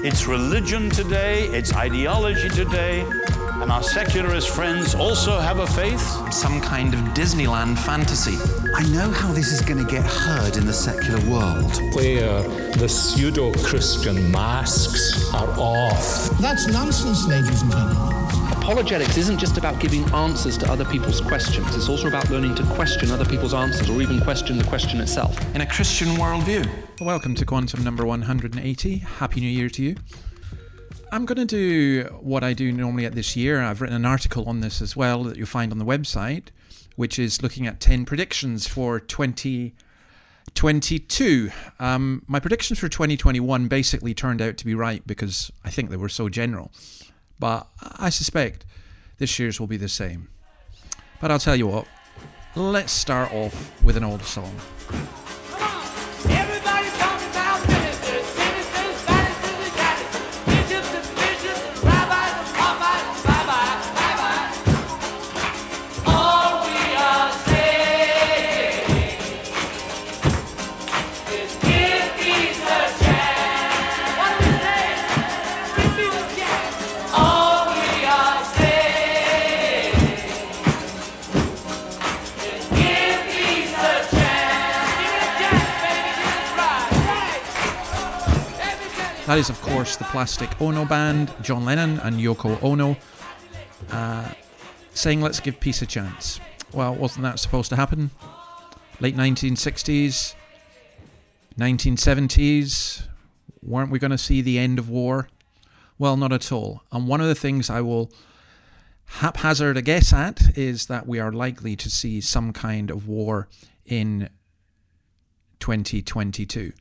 It's religion today, it's ideology today, and our secularist friends also have a faith. Some kind of Disneyland fantasy. I know how this is going to get heard in the secular world. Where the pseudo-Christian masks are off. That's nonsense, ladies and gentlemen. Apologetics isn't just about giving answers to other people's questions. It's also about learning to question other people's answers or even question the question itself. In a Christian worldview. Welcome to Quantum number 180. Happy New Year to you. I'm going to do what I do normally at this year. I've written an article on this as well that you'll find on the website, which is looking at 10 predictions for 2022. My predictions for 2021 basically turned out to be right because I think they were so general. But I suspect this year's will be the same. But I'll tell you what, let's start off with an old song. That is, of course, the Plastic Ono Band, John Lennon and Yoko Ono, saying, let's give peace a chance. Well, wasn't that supposed to happen? Late 1960s, 1970s, weren't we going to see the end of war? Well, not at all. And one of the things I will haphazard a guess at is that we are likely to see some kind of war in 2022.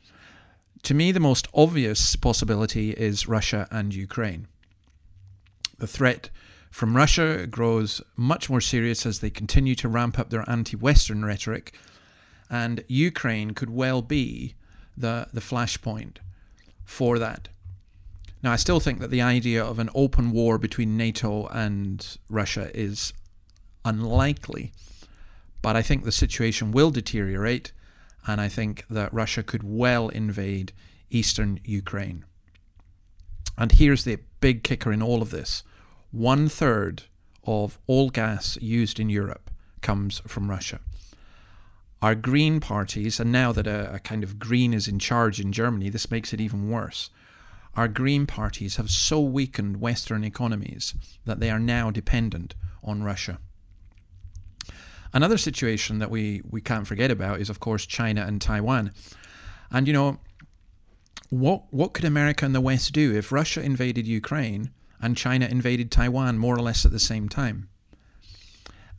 To me, the most obvious possibility is Russia and Ukraine. The threat from Russia grows much more serious as they continue to ramp up their anti-Western rhetoric, and Ukraine could well be the flashpoint for that. Now, I still think that the idea of an open war between NATO and Russia is unlikely, but I think the situation will deteriorate. And I think that Russia could well invade eastern Ukraine. And here's the big kicker in all of this. 1/3 of all gas used in Europe comes from Russia. Our green parties, and now that a kind of green is in charge in Germany, this makes it even worse. Our green parties have so weakened Western economies that they are now dependent on Russia. Another situation that we can't forget about is, of course, China and Taiwan. And, you know, what could America and the West do if Russia invaded Ukraine and China invaded Taiwan more or less at the same time?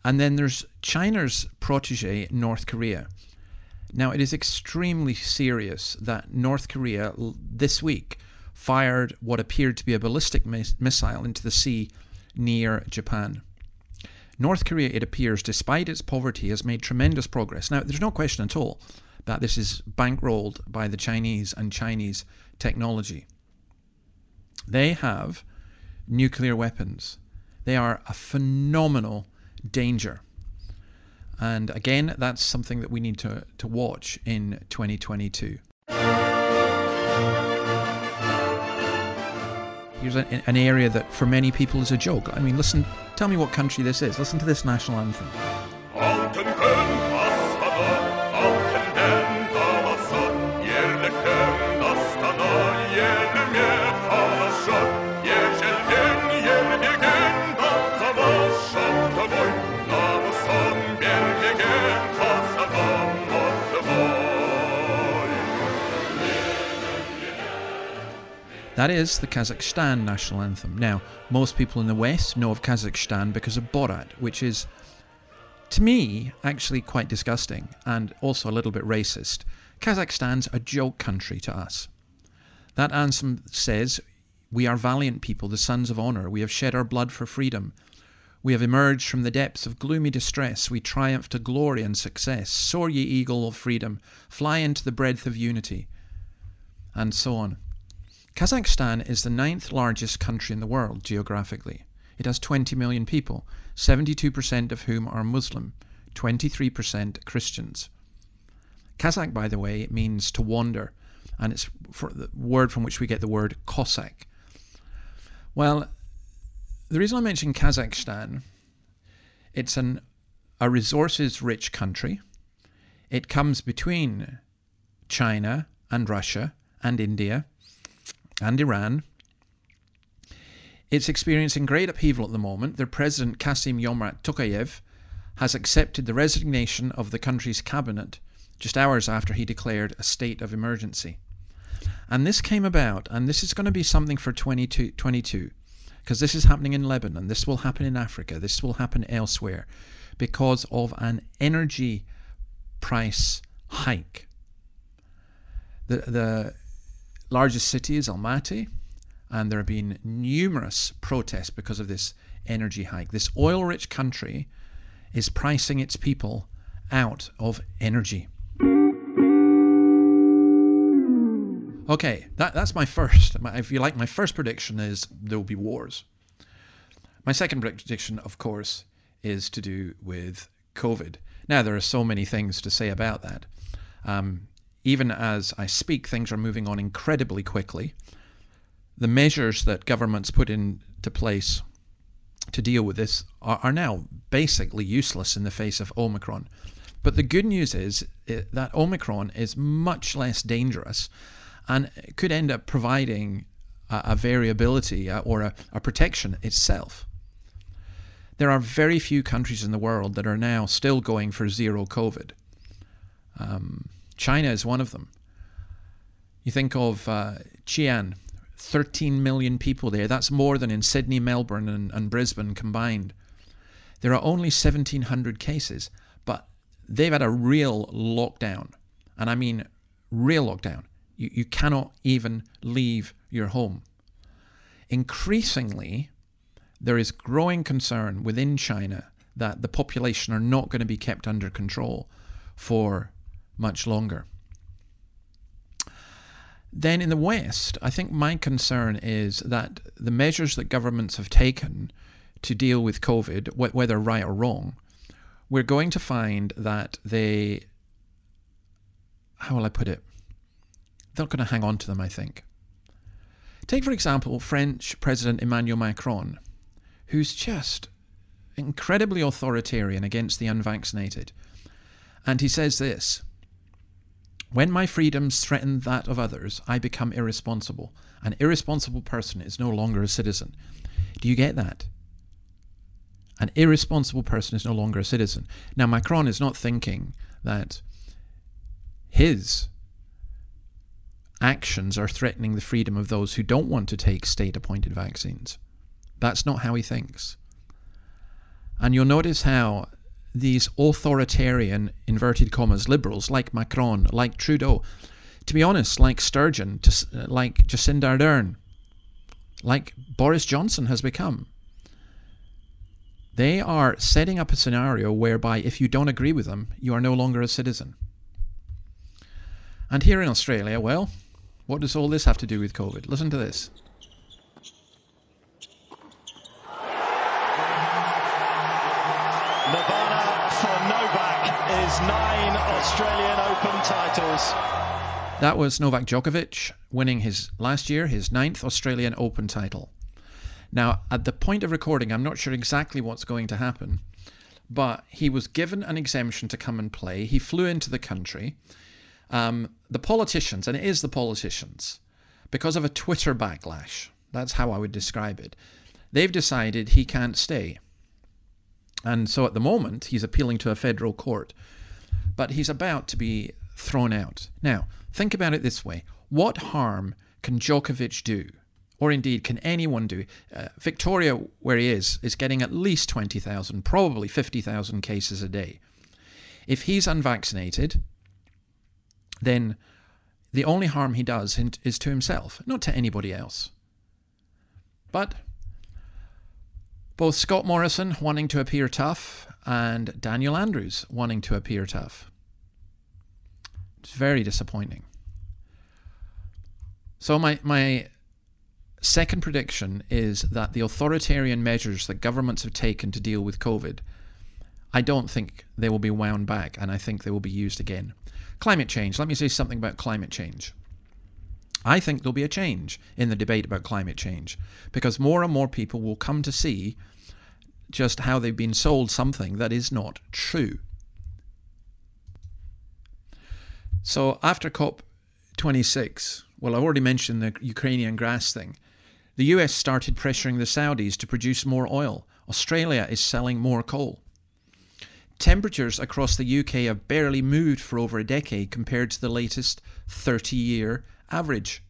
And then there's China's protege, North Korea. Now, it is extremely serious that North Korea this week fired what appeared to be a ballistic missile into the sea near Japan. North Korea, it appears, despite its poverty, has made tremendous progress. Now, there's no question at all that this is bankrolled by the Chinese and Chinese technology. They have nuclear weapons. They are a phenomenal danger. And again, that's something that we need to watch in 2022. Here's an area that for many people is a joke. I mean, listen, tell me what country this is. Listen to this national anthem. That is the Kazakhstan national anthem. Now, most people in the West know of Kazakhstan because of Borat, which is, to me, actually quite disgusting and also a little bit racist. Kazakhstan's a joke country to us. That anthem says, we are valiant people, the sons of honour. We have shed our blood for freedom. We have emerged from the depths of gloomy distress. We triumph to glory and success. Soar ye eagle of freedom. Fly into the breadth of unity. And so on. Kazakhstan is the 9th largest country in the world geographically. It has 20 million people, 72% of whom are Muslim, 23% Christians. Kazakh, by the way, means to wander, and it's the word from which we get the word Cossack. Well, the reason I mention Kazakhstan, it's a resources-rich country. It comes between China and Russia and India and Iran. It's experiencing great upheaval at the moment. Their president, Kasim Yomrat Tokayev, has accepted the resignation of the country's cabinet just hours after he declared a state of emergency. And this came about, and this is going to be something for 2022, because this is happening in Lebanon, this will happen in Africa, this will happen elsewhere, because of an energy price hike. The largest city is Almaty, and there have been numerous protests because of this energy hike. This oil-rich country is pricing its people out of energy. Okay, that's my first. If you like, my first prediction is there will be wars. My second prediction, of course, is to do with COVID. Now, there are so many things to say about that. Even as I speak, things are moving on incredibly quickly. The measures that governments put into place to deal with this are now basically useless in the face of Omicron. But the good news is that Omicron is much less dangerous and could end up providing a variability or a protection itself. There are very few countries in the world that are now still going for zero COVID. China is one of them. You think of Xi'an, 13 million people there. That's more than in Sydney, Melbourne and Brisbane combined. There are only 1,700 cases, but they've had a real lockdown. And I mean real lockdown. You cannot even leave your home. Increasingly, there is growing concern within China that the population are not going to be kept under control for much longer. Then in the West, I think my concern is that the measures that governments have taken to deal with COVID, whether right or wrong, we're going to find that they, how will I put it? They're going to hang on to them, I think. Take, for example, French President Emmanuel Macron, who's just incredibly authoritarian against the unvaccinated. And he says this, "When my freedoms threaten that of others, I become irresponsible. An irresponsible person is no longer a citizen." Do you get that? An irresponsible person is no longer a citizen. Now, Macron is not thinking that his actions are threatening the freedom of those who don't want to take state-appointed vaccines. That's not how he thinks. And you'll notice how these authoritarian, inverted commas, liberals like Macron, like Trudeau, to be honest, like Sturgeon, like Jacinda Ardern, like Boris Johnson has become, they are setting up a scenario whereby if you don't agree with them, you are no longer a citizen. And here in Australia, well, what does all this have to do with COVID? Listen to this. Nirvana for Novak is 9 Australian Open titles. That was Novak Djokovic winning his last year, his 9th Australian Open title. Now, at the point of recording, I'm not sure exactly what's going to happen, but he was given an exemption to come and play. He flew into the country. The politicians, and it is the politicians, because of a Twitter backlash, that's how I would describe it, they've decided he can't stay. And so at the moment, he's appealing to a federal court, but he's about to be thrown out. Now, think about it this way. What harm can Djokovic do? Or indeed, can anyone do? Victoria, where he is getting at least 20,000, probably 50,000 cases a day. If he's unvaccinated, then the only harm he does is to himself, not to anybody else. But both Scott Morrison wanting to appear tough and Daniel Andrews wanting to appear tough. It's very disappointing. So my second prediction is that the authoritarian measures that governments have taken to deal with COVID, I don't think they will be wound back, and I think they will be used again. Climate change. Let me say something about climate change. I think there'll be a change in the debate about climate change, because more and more people will come to see just how they've been sold something that is not true. So after COP26, well, I've already mentioned the Ukrainian gas thing. The US started pressuring the Saudis to produce more oil. Australia is selling more coal. Temperatures across the UK have barely moved for over a decade compared to the latest 30-year average.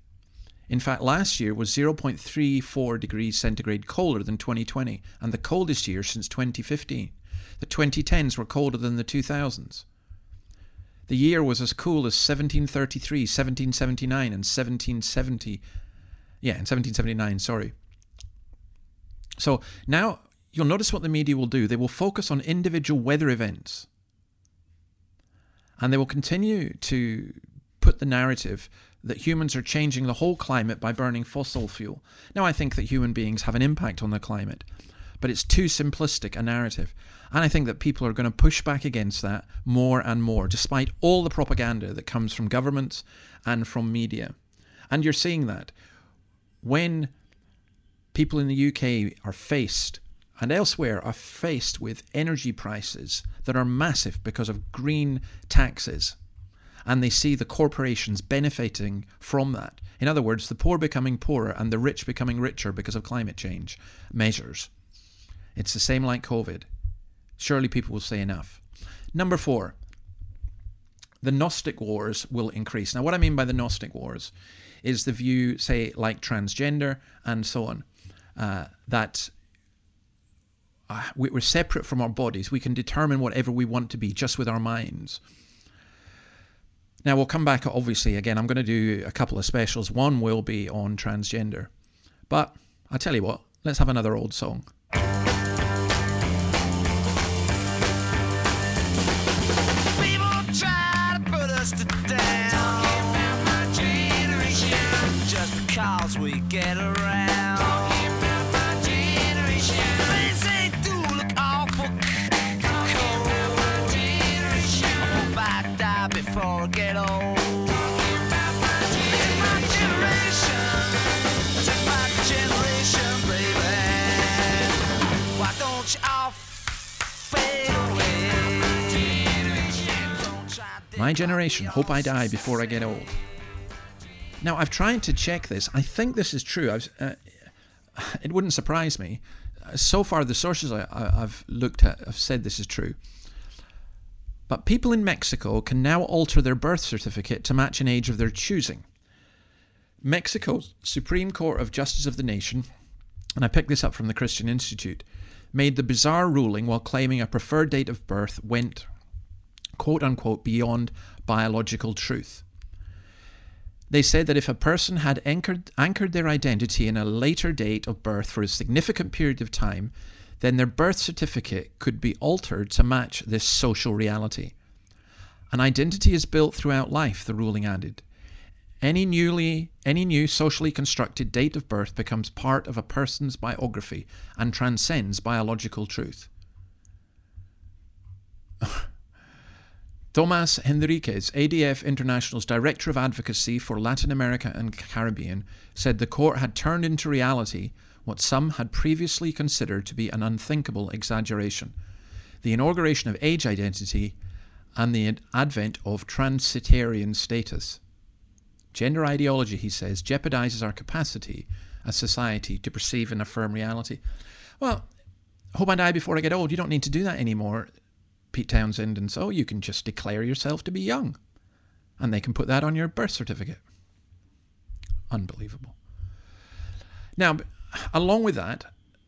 In fact, last year was 0.34 degrees centigrade colder than 2020 and the coldest year since 2015. The 2010s were colder than the 2000s. The year was as cool as 1733, 1779 and 1770. Yeah, in 1779, sorry. So now you'll notice what the media will do. They will focus on individual weather events. And they will continue to put the narrative that humans are changing the whole climate by burning fossil fuel. Now, I think that human beings have an impact on the climate, but it's too simplistic a narrative. And I think that people are going to push back against that more and more, despite all the propaganda that comes from governments and from media. And you're seeing that. When people in the UK are faced, and elsewhere are faced with energy prices that are massive because of green taxes, and they see the corporations benefiting from that. In other words, the poor becoming poorer and the rich becoming richer because of climate change measures. It's the same like COVID. Surely people will say enough. Number four, the Gnostic wars will increase. Now, what I mean by the Gnostic wars is the view, say, like transgender and so on, that we're separate from our bodies. We can determine whatever we want to be just with our minds. Now, we'll come back, obviously, again, I'm going to do a couple of specials. One will be on transgender. But I tell you what, let's have another old song. We get around talking about my generation. Things they do look awful talking about my generation. I hope I die before I get old talking about my generation. My generation, it's my generation, baby. Why don't you all fade away? My generation, hope I die before I get old. Now, I've tried to check this. I think this is true. It wouldn't surprise me. So far, the sources I've looked at have said this is true. But people in Mexico can now alter their birth certificate to match an age of their choosing. Mexico's Supreme Court of Justice of the Nation, and I picked this up from the Christian Institute, made the bizarre ruling while claiming a preferred date of birth went, quote-unquote, beyond biological truth. They said that if a person had anchored their identity in a later date of birth for a significant period of time, then their birth certificate could be altered to match this social reality. An identity is built throughout life, the ruling added. Any new socially constructed date of birth becomes part of a person's biography and transcends biological truth. Tomás Henriquez, ADF International's Director of Advocacy for Latin America and Caribbean, said the court had turned into reality what some had previously considered to be an unthinkable exaggeration, the inauguration of age identity and the advent of transitarian status. Gender ideology, he says, jeopardizes our capacity as society to perceive and affirm reality. Well, hope I die before I get old. You don't need to do that anymore, Pete Townsend, and so you can just declare yourself to be young. And they can put that on your birth certificate. Unbelievable. Now, along with that,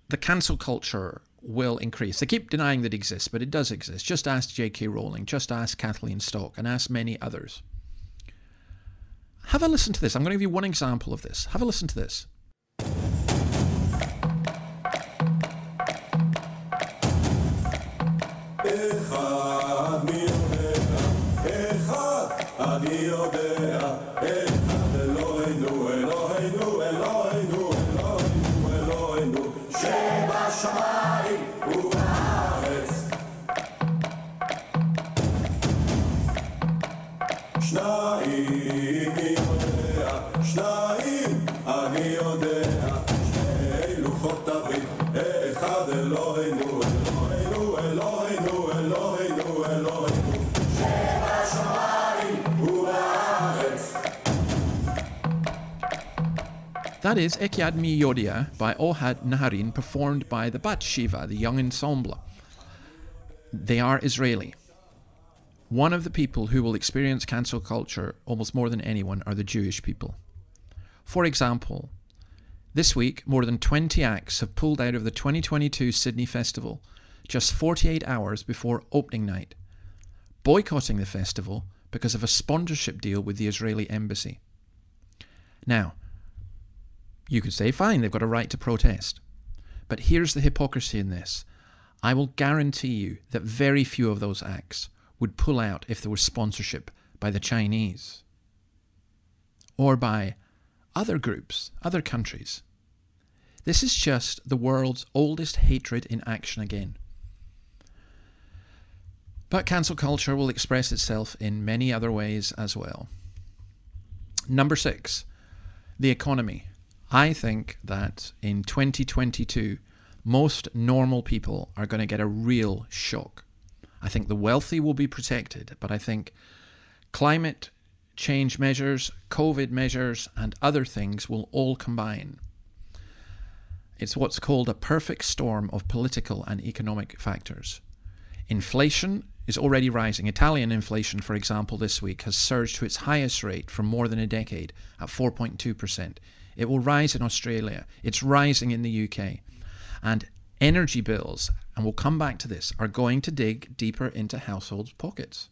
the cancel culture will increase. They keep denying that it exists, but it does exist. Just ask J.K. Rowling, just ask Kathleen Stock, and ask many others. Have a listen to this. I'm going to give you one example of this. Have a listen to this. Stop. אני יודע שלוחות הברית אחד אלוהינו אלוהינו אלוהינו אלוהינו אלוהינו שבשמיים ובארץ. That is Ekyad Mi Yodiyah by Ohad Naharin, performed by the Batsheva, the young ensemble. They are Israeli. One of the people who will experience cancel culture almost more than anyone are the Jewish people. For example, this week more than 20 acts have pulled out of the 2022 Sydney Festival just 48 hours before opening night, boycotting the festival because of a sponsorship deal with the Israeli embassy. Now, you could say, fine, they've got a right to protest. But here's the hypocrisy in this. I will guarantee you that very few of those acts would pull out if there was sponsorship by the Chinese or by other groups, other countries. This is just the world's oldest hatred in action again. But cancel culture will express itself in many other ways as well. Number 6, the economy. I think that in 2022, most normal people are going to get a real shock. I think the wealthy will be protected, but I think climate change measures, COVID measures, and other things will all combine. It's what's called a perfect storm of political and economic factors. Inflation is already rising. Italian inflation, for example, this week has surged to its highest rate for more than a decade at 4.2%. It will rise in Australia. It's rising in the UK. And energy bills, and we'll come back to this, are going to dig deeper into households' pockets.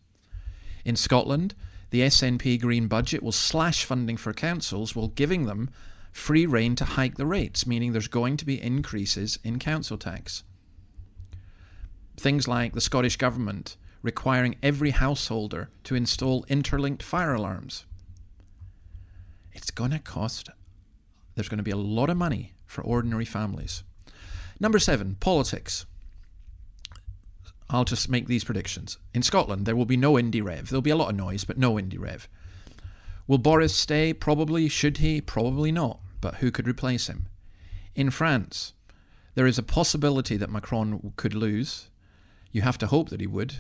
In Scotland, the SNP Green budget will slash funding for councils while giving them free rein to hike the rates, meaning there's going to be increases in council tax. Things like the Scottish Government requiring every householder to install interlinked fire alarms. It's going to cost, there's going to be a lot of money for ordinary families. Number 7, politics. I'll just make these predictions. In Scotland, there will be no IndyRev. There'll be a lot of noise, but no IndyRev. Will Boris stay? Probably. Should he? Probably not. But who could replace him? In France, there is a possibility that Macron could lose. You have to hope that he would,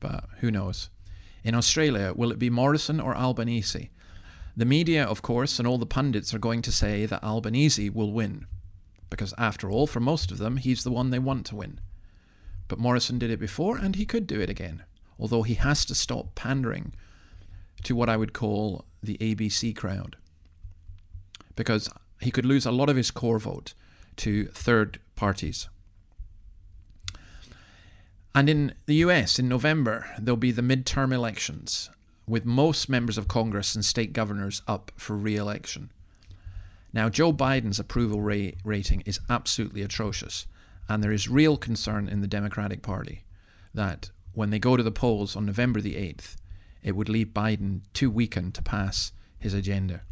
but who knows? In Australia, will it be Morrison or Albanese? The media, of course, and all the pundits are going to say that Albanese will win. Because after all, for most of them, he's the one they want to win. But Morrison did it before, and he could do it again. Although he has to stop pandering to what I would call the ABC crowd. Because he could lose a lot of his core vote to third parties. And in the US, in November, there'll be the midterm elections, with most members of Congress and state governors up for re-election. Now, Joe Biden's approval rating is absolutely atrocious, and there is real concern in the Democratic Party that when they go to the polls on November the 8th, it would leave Biden too weakened to pass his agenda.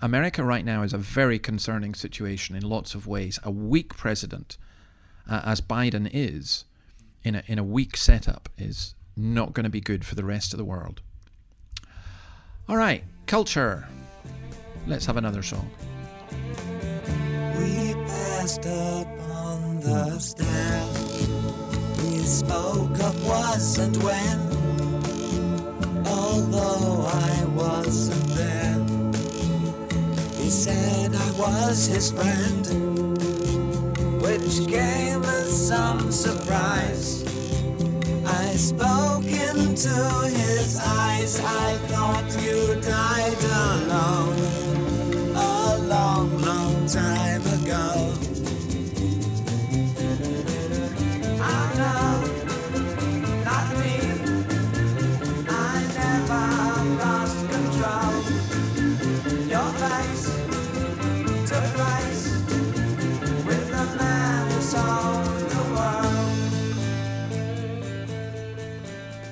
America right now is a very concerning situation in lots of ways. A weak president, as Biden is, in a weak setup, is not going to be good for the rest of the world. All right, culture. Let's have another song. We passed up on the stair. We spoke of was and when. Although I wasn't there, he said I was his friend, which came as some surprise. I spoke into his eyes. I thought you died alone. Long time ago. I know, not me. I never lost control. Your face to face with the man who sold the world.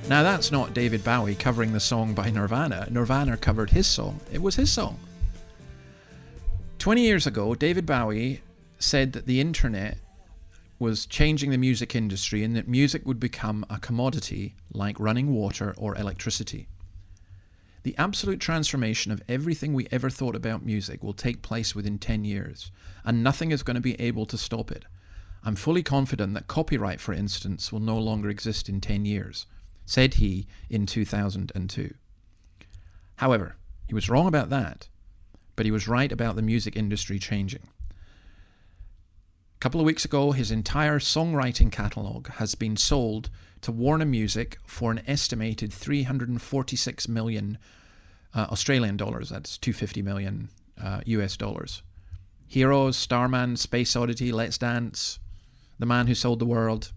Now that's not David Bowie covering the song by Nirvana. Nirvana covered his song. It was his song. 20 years ago, David Bowie said that the internet was changing the music industry and that music would become a commodity like running water or electricity. The absolute transformation of everything we ever thought about music will take place within 10 years, and nothing is going to be able to stop it. I'm fully confident that copyright, for instance, will no longer exist in 10 years, said he in 2002. However, he was wrong about that, but he was right about the music industry changing. A couple of weeks ago, his entire songwriting catalogue has been sold to Warner Music for an estimated 346 million Australian dollars. That's 250 million US dollars. Heroes, Starman, Space Oddity, Let's Dance, The Man Who Sold the World.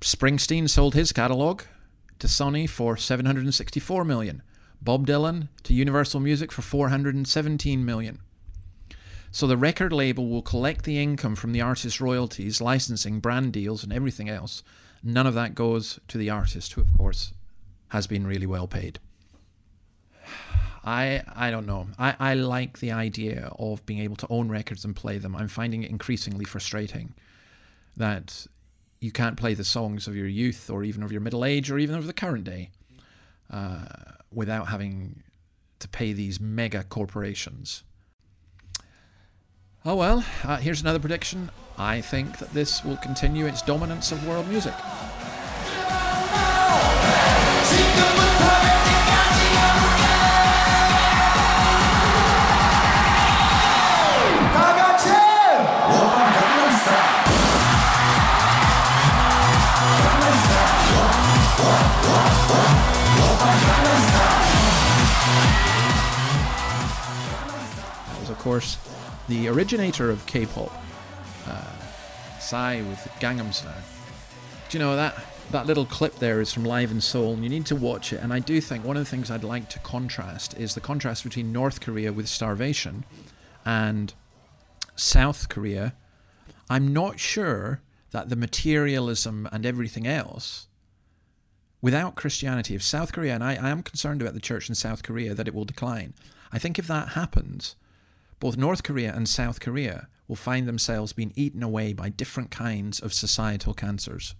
Springsteen sold his catalogue to Sony for 764 million. Bob Dylan to Universal Music for 417 million. So the record label will collect the income from the artist's royalties, licensing, brand deals, and everything else. None of that goes to the artist, who, of course, has been really well paid. I don't know. I like the idea of being able to own records and play them. I'm finding it increasingly frustrating that you can't play the songs of your youth or even of your middle age or even of the current day without having to pay these mega corporations. Oh well, here's another prediction. I think that this will continue its dominance of world music. That was, of course, the originator of K-pop, Psy with Gangnam Style. Do you know that little clip there is from Live in Seoul, and you need to watch it. And I do think one of the things I'd like to contrast is the contrast between North Korea with starvation and South Korea. I'm not sure that the materialism and everything else, without Christianity, if South Korea, and I am concerned about the church in South Korea, that it will decline. I think if that happens, both North Korea and South Korea will find themselves being eaten away by different kinds of societal cancers.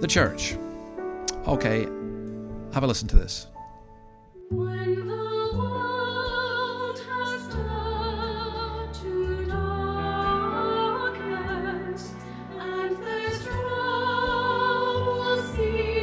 The church. Okay, have a listen to this. When the world has turned to darkness and there's trouble seems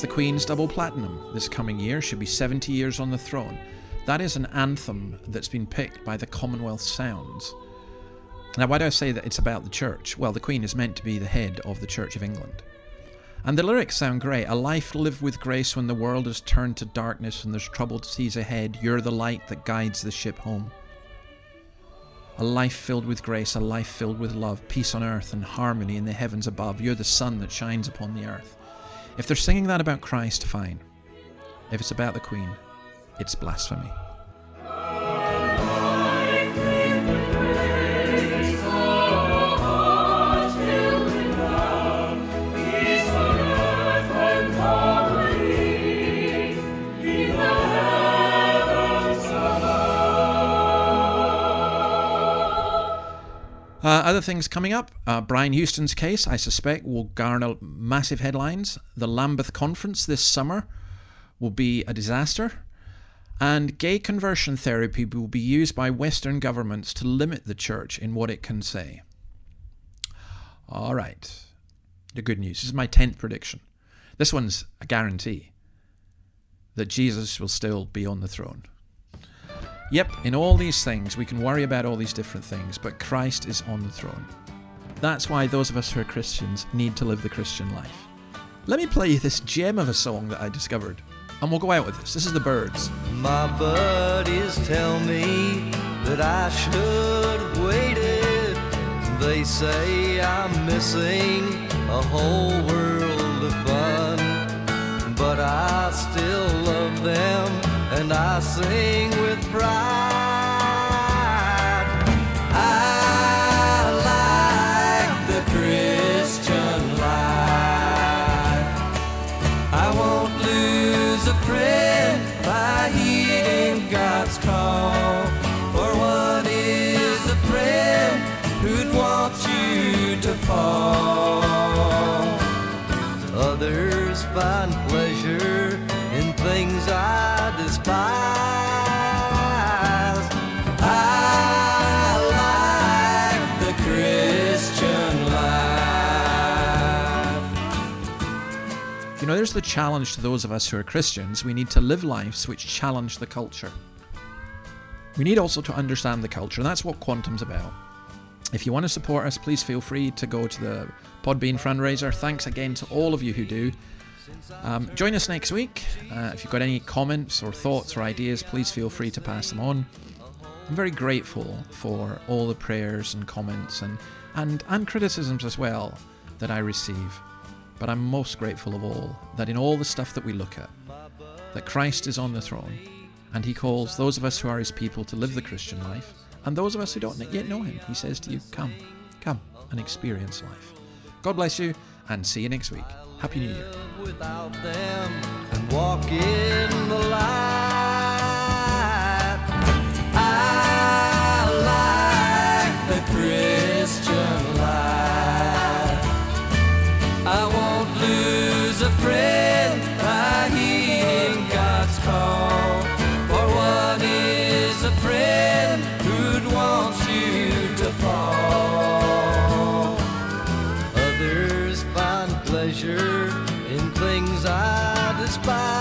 the Queen's Double Platinum this coming year. She'll be 70 years on the throne. That is an anthem that's been picked by the Commonwealth Sounds. Now, why do I say that it's about the church? Well, the Queen is meant to be the head of the Church of England. And the lyrics sound great. A life lived with grace when the world is turned to darkness and there's troubled seas ahead. You're the light that guides the ship home. A life filled with grace, a life filled with love, peace on earth and harmony in the heavens above. You're the sun that shines upon the earth. If they're singing that about Christ, fine. If it's about the Queen, it's blasphemy. Other things coming up. Brian Houston's case, I suspect, will garner massive headlines. The Lambeth Conference this summer will be a disaster. And gay conversion therapy will be used by Western governments to limit the church in what it can say. All right. The good news. This is my 10th prediction. This one's a guarantee that Jesus will still be on the throne. Yep, in all these things, we can worry about all these different things, but Christ is on the throne. That's why those of us who are Christians need to live the Christian life. Let me play you this gem of a song that I discovered, and we'll go out with this. This is The Birds. My birdies tell me that I should have waited. They say I'm missing a whole world of fun, but I still love them, and I sing with pride. I like the Christian life. I won't lose a friend by heeding God's call. For what is a friend who'd want you to fall? Others find pleasure in things I despise. I like the Christian life. You know, there's the challenge to those of us who are Christians. We need to live lives which challenge the culture. We need also to understand the culture, and that's what Quantum's about. If you want to support us, please feel free to go to the Podbean fundraiser. Thanks again to all of you who do. Join us next week. If you've got any comments or thoughts or ideas, please feel free to pass them on. I'm very grateful for all the prayers and comments and criticisms as well that I receive. But I'm most grateful of all that in all the stuff that we look at, that Christ is on the throne, and he calls those of us who are his people to live the Christian life. And those of us who don't yet know him, he says to you, come, come and experience life. God bless you, and see you next week. Happy New Year. Without them and walk in the light. I like the Christian life. I won't lose a friend by heeding God's call. For what is a friend who'd want you to fall? Others find pleasure in things I despise.